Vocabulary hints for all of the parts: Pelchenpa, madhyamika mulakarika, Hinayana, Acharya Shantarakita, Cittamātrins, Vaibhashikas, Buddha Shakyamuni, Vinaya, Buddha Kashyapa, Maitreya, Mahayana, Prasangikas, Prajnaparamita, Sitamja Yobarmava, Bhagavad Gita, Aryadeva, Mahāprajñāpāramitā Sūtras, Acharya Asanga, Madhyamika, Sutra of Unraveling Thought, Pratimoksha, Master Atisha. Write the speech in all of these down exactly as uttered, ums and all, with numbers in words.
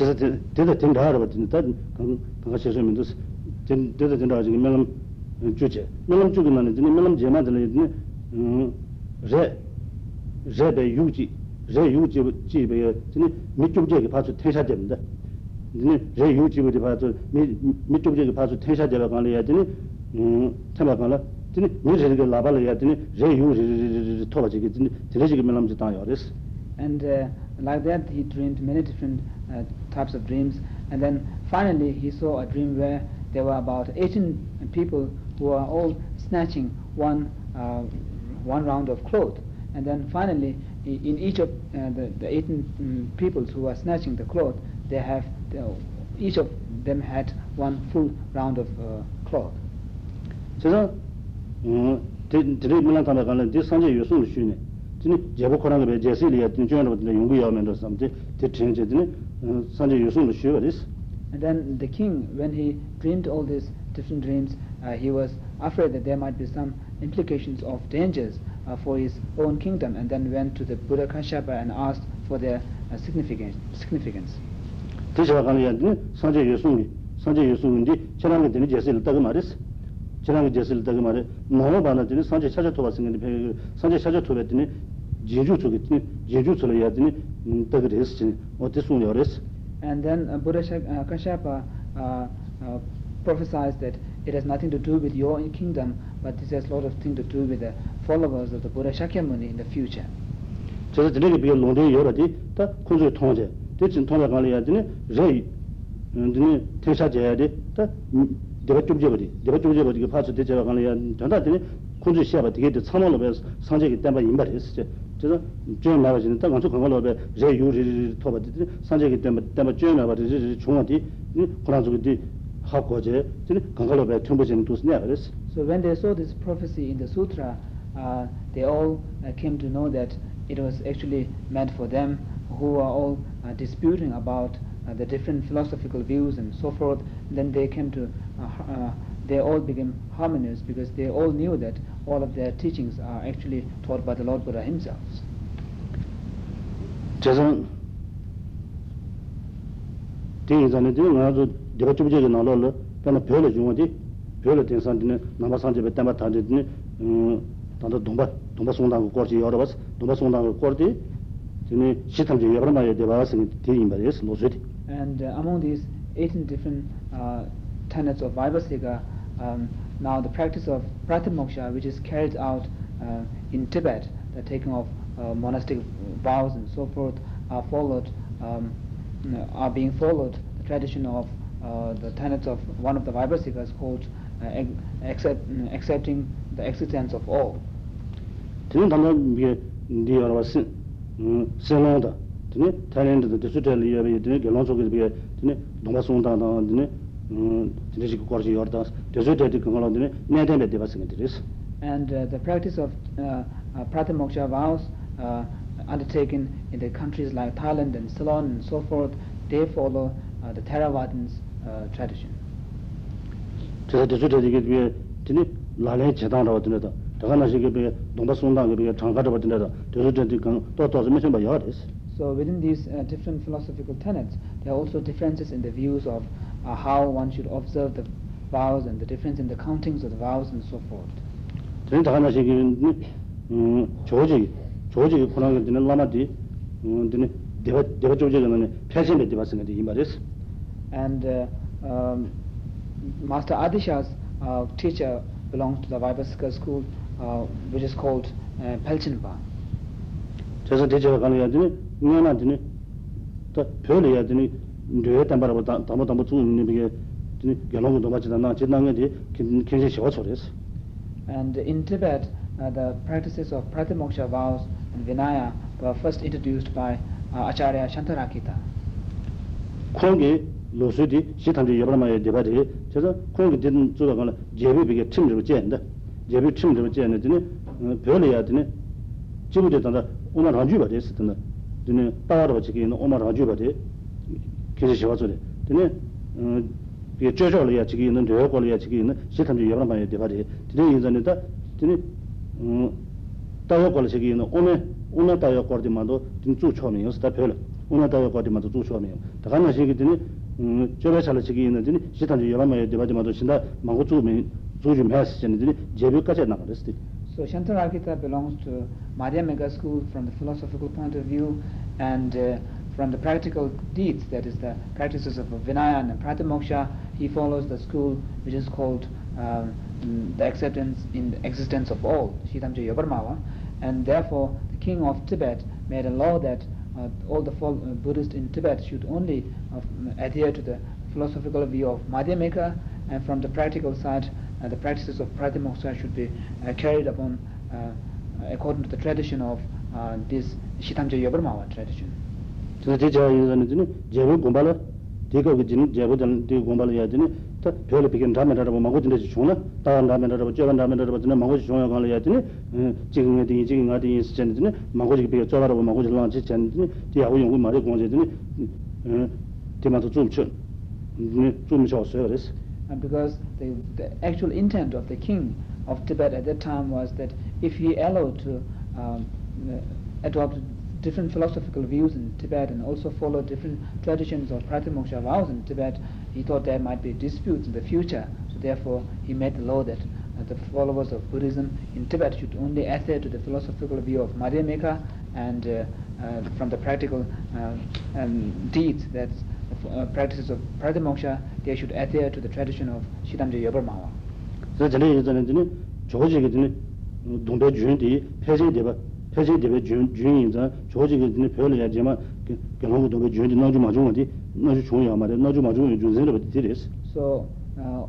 And uh, like that he dreamed many different uh, types of dreams, and then finally he saw a dream where there were about eighteen people who were all snatching one uh, one round of cloth, and then finally in each of uh, the, the eighteen um, people who were snatching the cloth, they have they, each of them had one full round of uh, cloth. So mm-hmm. And then the king, when he dreamed all these different dreams, uh, he was afraid that there might be some implications of dangers uh, for his own kingdom, and then went to the Buddha Kashyapa and asked for their uh, significance. significance. Chirangi Jessil Dagamare, Mahobanatini, Sanjay Sajatovasin in the Pegu, Sanjay Sajatovatini, Jejutogitini, Jejutolayatini, Tagaris, or Tisunoris. And then uh, Buddha Kashyapa uh, uh, prophesied that it has nothing to do with your kingdom, but this has a lot of things to do with the followers of the Buddha Shakyamuni in the future. So the little bit of Lodi Yoradi, the Kunzu Tonja, Titsin Tonagaliadini, Ray, and the Tesajadi, the Debatujabati, Debatujabati, the parts of the Javana and Tanatini, Kunji Shabbat, to get the Samal of us, Sanjay Tamba in Batis, Jim Marriage in Tanga to come over, Jay Uri Tobati, Sanjay Tamba Jim, about his Chumati, Kuranzuki, Hakoje, Kangaloba, Tumbas and Tusneris. So when they saw this prophecy in the Sutra, uh, they all uh, came to know that it was actually meant for them who are all uh, disputing about the different philosophical views and so forth. Then they came to, uh, uh, they all became harmonious because they all knew that all of their teachings are actually taught by the Lord Buddha himself. And uh, among these eighteen different uh, tenets of Vaibhasika, um, now the practice of Pratimoksha, which is carried out uh, in Tibet, the taking of uh, monastic vows and so forth, are followed, um, are being followed. The tradition of uh, the tenets of one of the Vaibhasikas called uh, accept, uh, accepting the existence of all. Thailand, the Sutel, the Lonzo will be a Domasunda, the Nishik Korsi Yordas, the Sutel, Colony, Nadam, the Vassinities. And uh, the practice of uh, uh, Pratimoksha vows uh, undertaken in the countries like Thailand and Ceylon and so forth, they follow uh, the Theravadin's uh, tradition. So the Sutel, the Lale Chetan or Dinata, Taganashi, Domasunda, the Tangata or Dinata, the Sutel, the Totos, mentioned by Yardis. So within these uh, different philosophical tenets, there are also differences in the views of uh, how one should observe the vows and the difference in the countings of the vows and so forth. And uh, um, Master Atisha's uh, teacher belongs to the Vaibhasika school, uh, which is called uh, Pelchenpa. Nyanadini, the Puriadini, Duetambar, Tamatamutu, Galong Domachana, Chitangadi, Kinshi Osoris. And in Tibet, uh, the practices of Pratimoksha vows and Vinaya were first introduced by uh, Acharya Shantarakita. Kongi, Lusudi, Sitamja Yobarmava Debati, Kongi didn't do a Jevi big chimney with Jenda, Jevi chimney with Jenda, Puriadini, Chimuditana, Omar Hajuba, this. Then power of chicken, Omar Hajubati, Kishiwazuri. Then the church of Yachikin and the Hoko Yachikin, Sitamja Yobarmava Debati. Today is another Tayoko Chicken, Ome, Una Tayoko Dimando, Tinsu Chomi, Stapella. Unatayo Kotimato Swami. Takana Shikini, Jovesala Chiki in the Dini, Sitamja Yobarmava Devadimato Shinda, Mangutumi, Zujum Has and Dini, Jebukasha Nagaresti. So Shantarakita belongs to Madhyamika school from the philosophical point of view and uh, from the practical deeds, that is the practices of Vinaya and Pratimoksha. He follows the school which is called uh, the acceptance in the existence of all, Sitamja Yobarmava, and therefore the king of Tibet made a law that uh, all the fol- uh, Buddhists in Tibet should only uh, adhere to the philosophical view of Madhyamika, and from the practical side uh, the practices of Pratimoksha should be uh, carried upon uh, according to the tradition of uh, this Sitamja Yobarmava tradition. So the teacher is an Jebu Gumbala, Digo Vijin, Jebu and Digo Gumbala Yadini, the purely became Ramada of Magutin Shuna, Ramada of Jevan Ramada of Magus Shona Yadini, Jigging at the Jigging at the Instant, Maguji Piazzola of Magus Lanchit and the Awin Marik Monzini, Timato Zumchun, Zumcho service. And because the, the actual intent of the king of Tibet at that time was that if he allowed to um, adopt different philosophical views in Tibet and also follow different traditions of Pratimoksha vows in Tibet, he thought there might be disputes in the future. So therefore he made the law that uh, the followers of Buddhism in Tibet should only adhere to the philosophical view of Madhyamika, and uh, uh, from the practical uh, um, deeds, that's uh, practices of Pratimoksha, they should adhere to the tradition of Sitamja Yobarmava. So today is the Georgia Dumbe Jundi Pesi Deva Deve Jun George Pearl Jama can hold over Jun Najumajunati, Najumad, Najumajun Jun Zilis. So uh,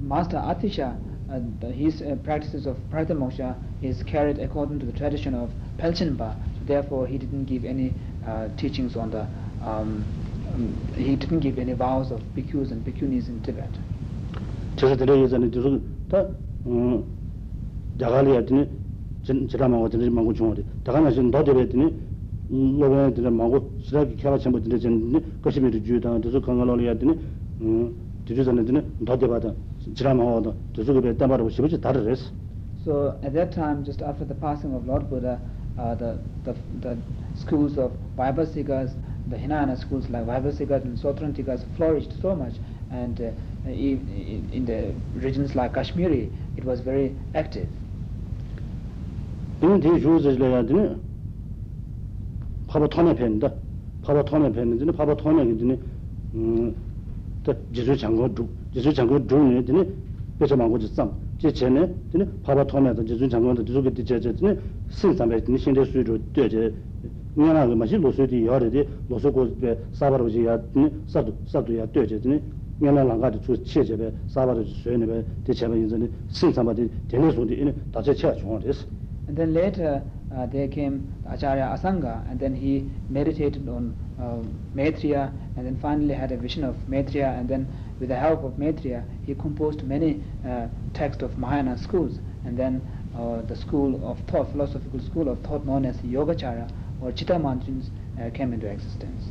Master Atisha, uh, his uh, practices of Pratimoksha is carried according to the tradition of Pelchenpa, so therefore he didn't give any uh, teachings on the um, um, he didn't give any vows of bhikkhus and bhikkhunis in Tibet. Just Chiramawatini Manguchumati, Takanas in Dodibetini, Yogan Mago, Slaki Kavachambutini, Kashmir Juda, Tuzukangaloyatini, Tuzanatini, Dodibata, Chiramawata, Tuzuka Tamara, which is Tataris. So at that time, just after the passing of Lord Buddha, uh, the, the the schools of Vaibhashikas, the Hinayana schools like Vaibhashikas and Svatantrikas flourished so much, and uh, in, in the regions like Kashmiri, it was very active. In these uses, they are dinner. Pabatona penda, Pabatona pen, then Pabatona, the Jesuchango do, Jesuchango do it, didn't it? Peshaman was some. Jechene, then Pabatona, the Jesuchango, the Jesuit teacher, since I'm at Nishin Street, Niana, the machine was already already, Mosoko, Sabarosia, Satu, Satuya, Dirty, Niana Langata, two churches, Sabaros, the Chavan, since somebody, Tennis would in Taja Church on this. And then later uh, there came Acharya Asanga, and then he meditated on uh, Maitreya, and then finally had a vision of Maitreya, and then with the help of Maitreya he composed many uh, texts of Mahayana schools, and then uh, the school of thought, philosophical school of thought known as Yogachara or Cittamātrins uh, came into existence.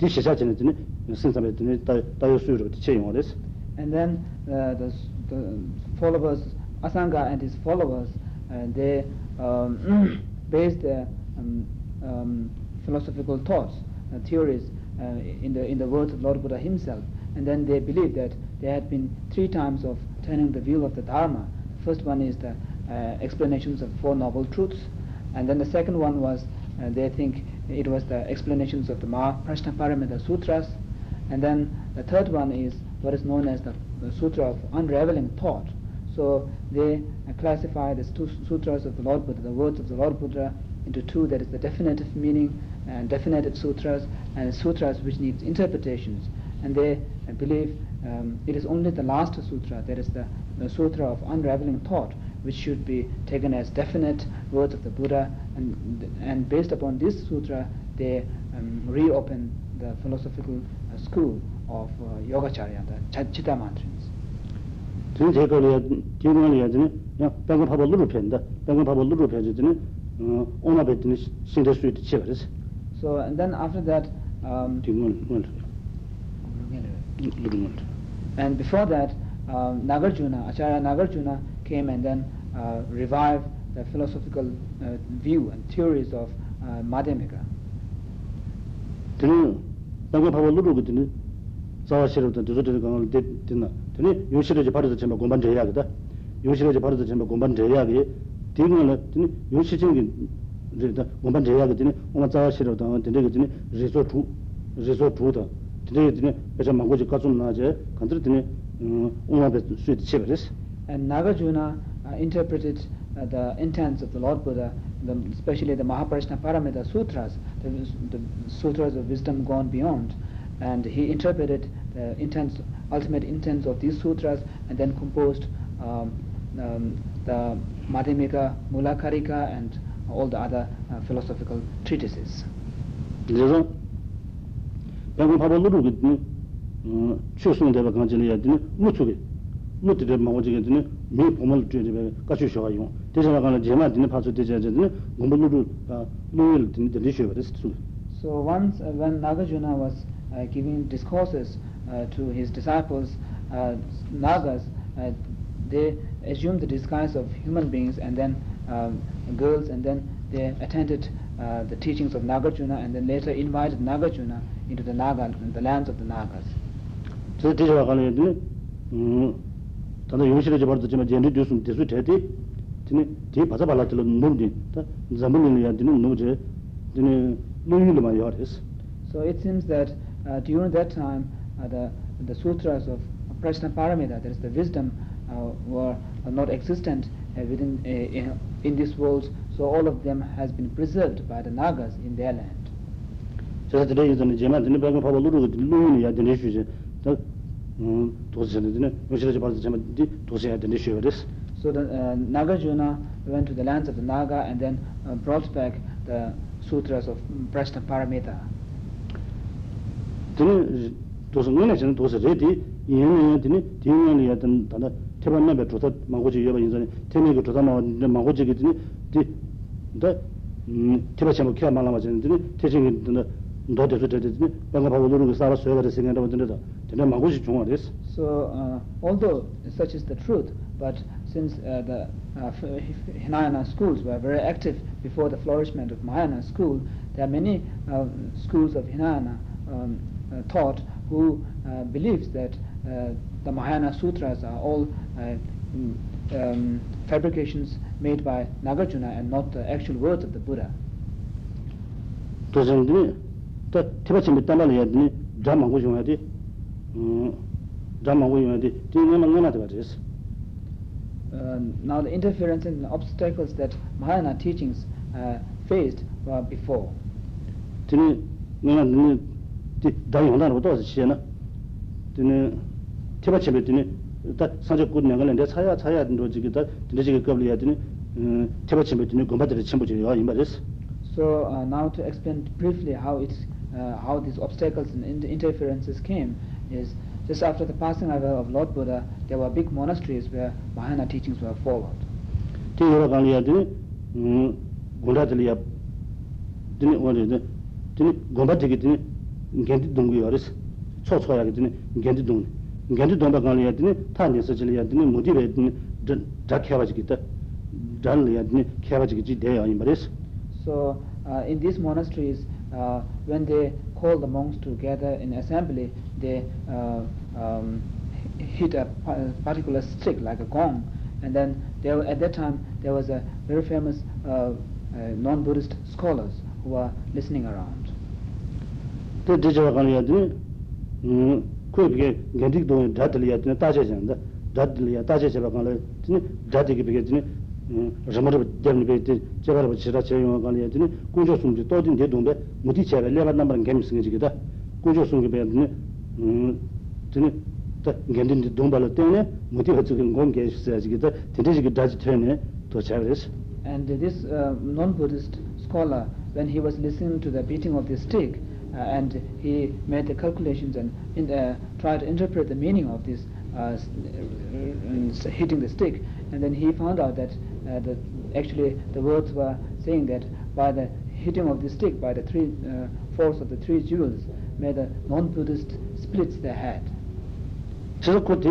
And then uh, the, the followers, Asanga and his followers, uh, they um, based their um, um, philosophical thoughts, uh, theories uh, in the in the words of Lord Buddha himself. And then they believed that there had been three times of turning the wheel of the Dharma. The first one is the uh, explanations of Four Noble Truths, and then the second one was uh, they think it was the explanations of the Mahāprajñāpāramitā Sūtras, and then the third one is what is known as the, the Sutra of Unraveling Thought. So they uh, classify the two sutras of the Lord Buddha, the words of the Lord Buddha, into two, that is the definitive meaning and definitive sutras, and sutras which need interpretations. And they uh, believe Um, it is only the last sutra, that is the, the Sutra of Unraveling Thought, which should be taken as definite words of the Buddha, and and based upon this sutra they um, reopen the philosophical uh, school of uh, Yogacharya, the Cittamātrins. So and then after that um, and before that, um, Nagarjuna, Acharya Nagarjuna came and then uh, revived the philosophical uh, view and theories of uh, Madhyamika. And Nagarjuna uh, interpreted uh, the intents of the Lord Buddha, the, especially the Mahāprajñāpāramitā Sūtras, the, the Sutras of Wisdom Gone Beyond, and he interpreted the intents, ultimate intents of these sutras, and then composed um, um, the madhyamika mulakarika and all the other uh, philosophical treatises. So once uh, when Nagarjuna was uh, giving discourses uh, to his disciples, uh, Nagas, uh, they assumed the disguise of human beings and then um, girls, and then they attended uh, the teachings of Nagarjuna, and then later invited Nagarjuna into the Naga, in the lands of the Nagas. So it seems that uh, during that time uh, the the sutras of Prajnaparamita, that is the wisdom, uh, were not existent uh, within uh, in, in this world. So all of them has been preserved by the Nagas in their land. So today is the Jama the Naga Papa Lulu Lunia the Nishuje that so the uh, Nagarjuna went to the lands of the Naga and then uh, brought back the sutras of Prajnaparamita. So uh, although such is the truth, but since uh, the uh, Hinayana schools were very active before the flourishment of Mahayana school, there are many uh, schools of Hinayana um, uh, thought who uh, believes that uh, the Mahayana sutras are all uh, um, fabrications made by Nagarjuna and not the actual words of the Buddha. Uh, now the interferences and obstacles that Mahayana teachings uh, faced were before. So uh, now to explain briefly how it's uh, how these obstacles and in- interferences came is, just after the passing away of Lord Buddha, there were big monasteries where Mahayana teachings were followed. So uh, in these monasteries, uh, when they call the monks together in assembly, they uh, um, hit a particular stick like a gong, and then there, at that time there was a very famous uh, uh, non-Buddhist scholars who were listening around. So And this uh, non-Buddhist scholar, when he was listening to the beating of the stick, uh, and he made the calculations and in, uh, tried to interpret the meaning of this uh, hitting the stick, and then he found out that, uh, that actually the words were saying that by the hitting of the stick, by the three uh, force of the three jewels, may the non-Buddhist splits their head. So uh, he was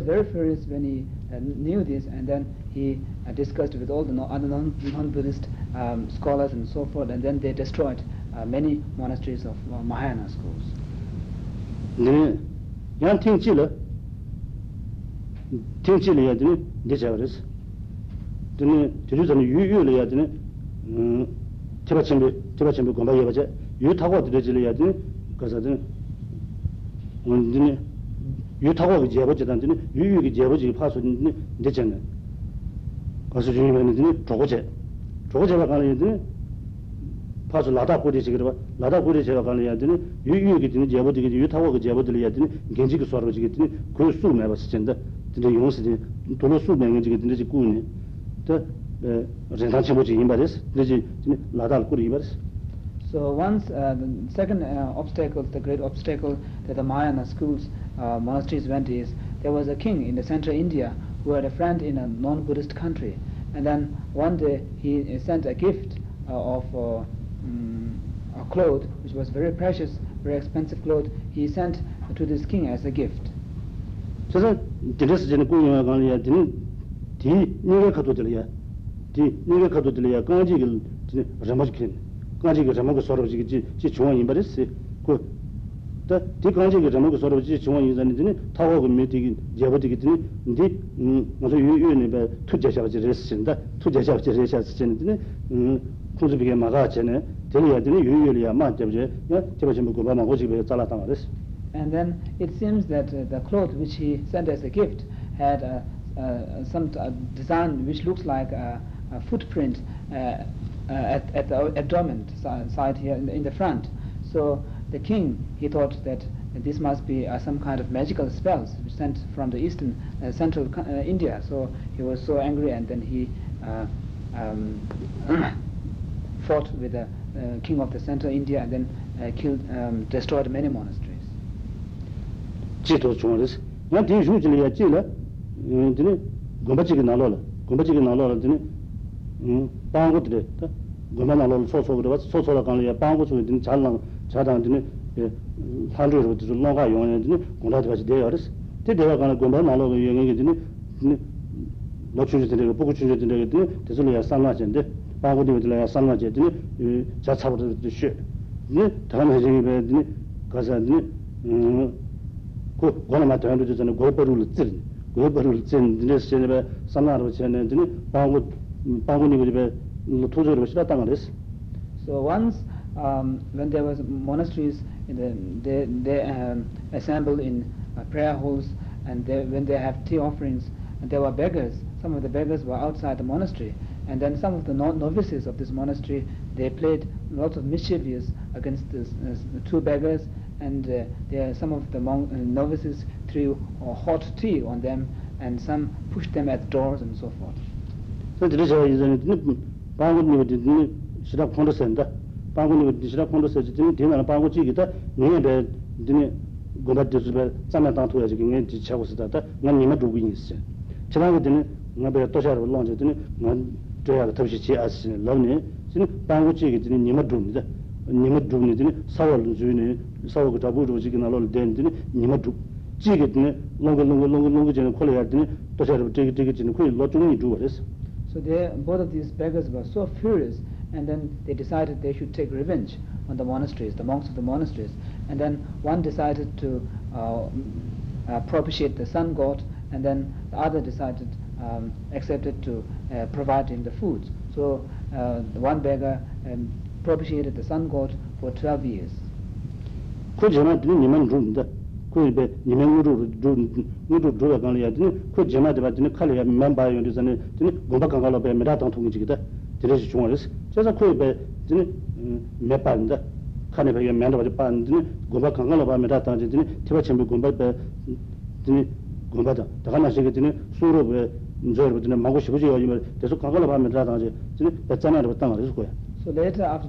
very furious when he uh, knew this, and then he uh, discussed with all the no- other non- non-Buddhist um, scholars and so forth, and then they destroyed uh, many monasteries of uh, Mahayana schools. Mm. So once uh, the second uh, obstacle, the great obstacle that the Mahayana schools, uh, monasteries went is, there was a king in the central India who had a friend in a non-Buddhist country, and then one day he sent a gift uh, of uh, Mm, a cloth which was very precious, very expensive cloth, he sent to this king as a gift. So and then it seems that uh, the cloth which he sent as a gift had a, a, some a design which looks like a, a footprint uh, uh, at, at the abdomen side here in the front. So the king, he thought that this must be uh, some kind of magical spells sent from the eastern uh, central uh, India. So he was so angry, and then he uh, um, fought with the uh, king of the central India, and then uh, killed, um, destroyed many monasteries. So once, um, when there was monasteries, in the, they, they um, assembled in uh, prayer halls, and they, when they have tea offerings, and there were beggars. Some of the beggars were outside the monastery. And then some of the no- novices of this monastery, they played lots of mischievous against the uh, two beggars, and uh, there some of the mon- uh, novices threw uh, hot tea on them, and some pushed them at doors and so forth. So this is the Bhagavad Gita, Sira Kondasenda, Bhagavad Gita, Sira Kondasenda, Dina Bhagavad Gita, Nebe, Dina Gombatizbe, Samatantu as you can teach us that, Nanima do wins. Chilagadin, Nabe Toshar Longe, Nan. So they, both of these beggars were so furious, and then they decided they should take revenge on the monasteries, the monks of the monasteries. And then one decided to uh, uh, propitiate the sun god, and then the other decided Um, accepted to uh, provide him the food. So uh, the one beggar um, propitiated the sun god for twelve years. So So later, after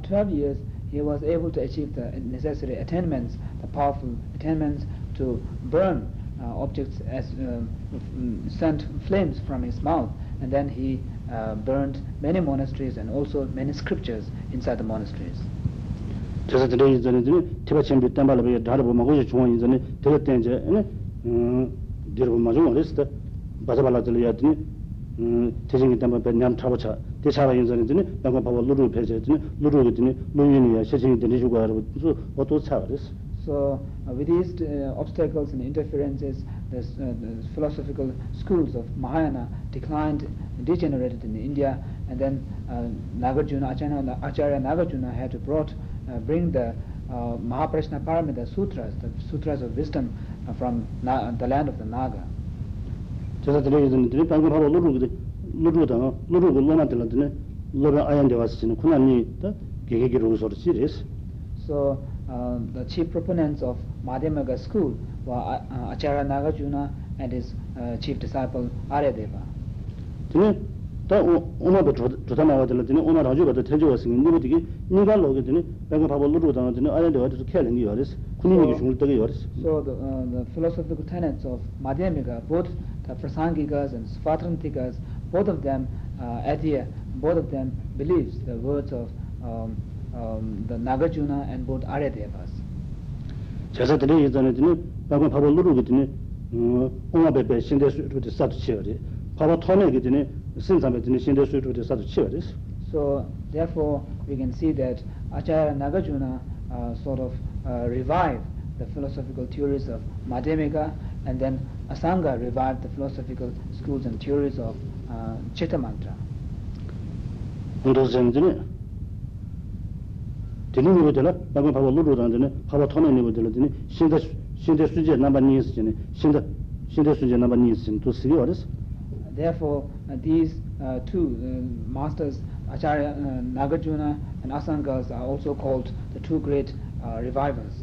twelve years, he was able to achieve the necessary attainments, the powerful attainments to burn uh, objects as um, sent flames from his mouth. And then he uh, burned many monasteries and also many scriptures inside the monasteries. So uh, with these uh, obstacles and interferences, the uh, philosophical schools of Mahayana declined, degenerated in India, and then uh, Nagarjuna, Acharya, Acharya Nagarjuna had to brought, uh, bring the uh, Mahāprajñāpāramitā Sūtras, the Sutras of Wisdom uh, from Na- the land of the Naga. So uh, the chief proponents of Madhyamika school were uh, Acharya Nagarjuna and his uh, chief disciple Aryadeva. So, so the, uh, the philosophical tenets of Madhyamika, both the Prasangikas and Svatantrikas, both of them uh, adhere, both of them believes the words of um, um, the Nagarjuna and both Aryadevas. So therefore we can see that Acharya Nagarjuna uh, sort of uh, revived the philosophical theories of Madhyamika, and then Asanga revived the philosophical schools and theories of uh, Cittamātrins. Therefore, uh, these uh, two uh, masters, Acharya uh, Nagarjuna and Asangas, are also called the two great uh, revivers.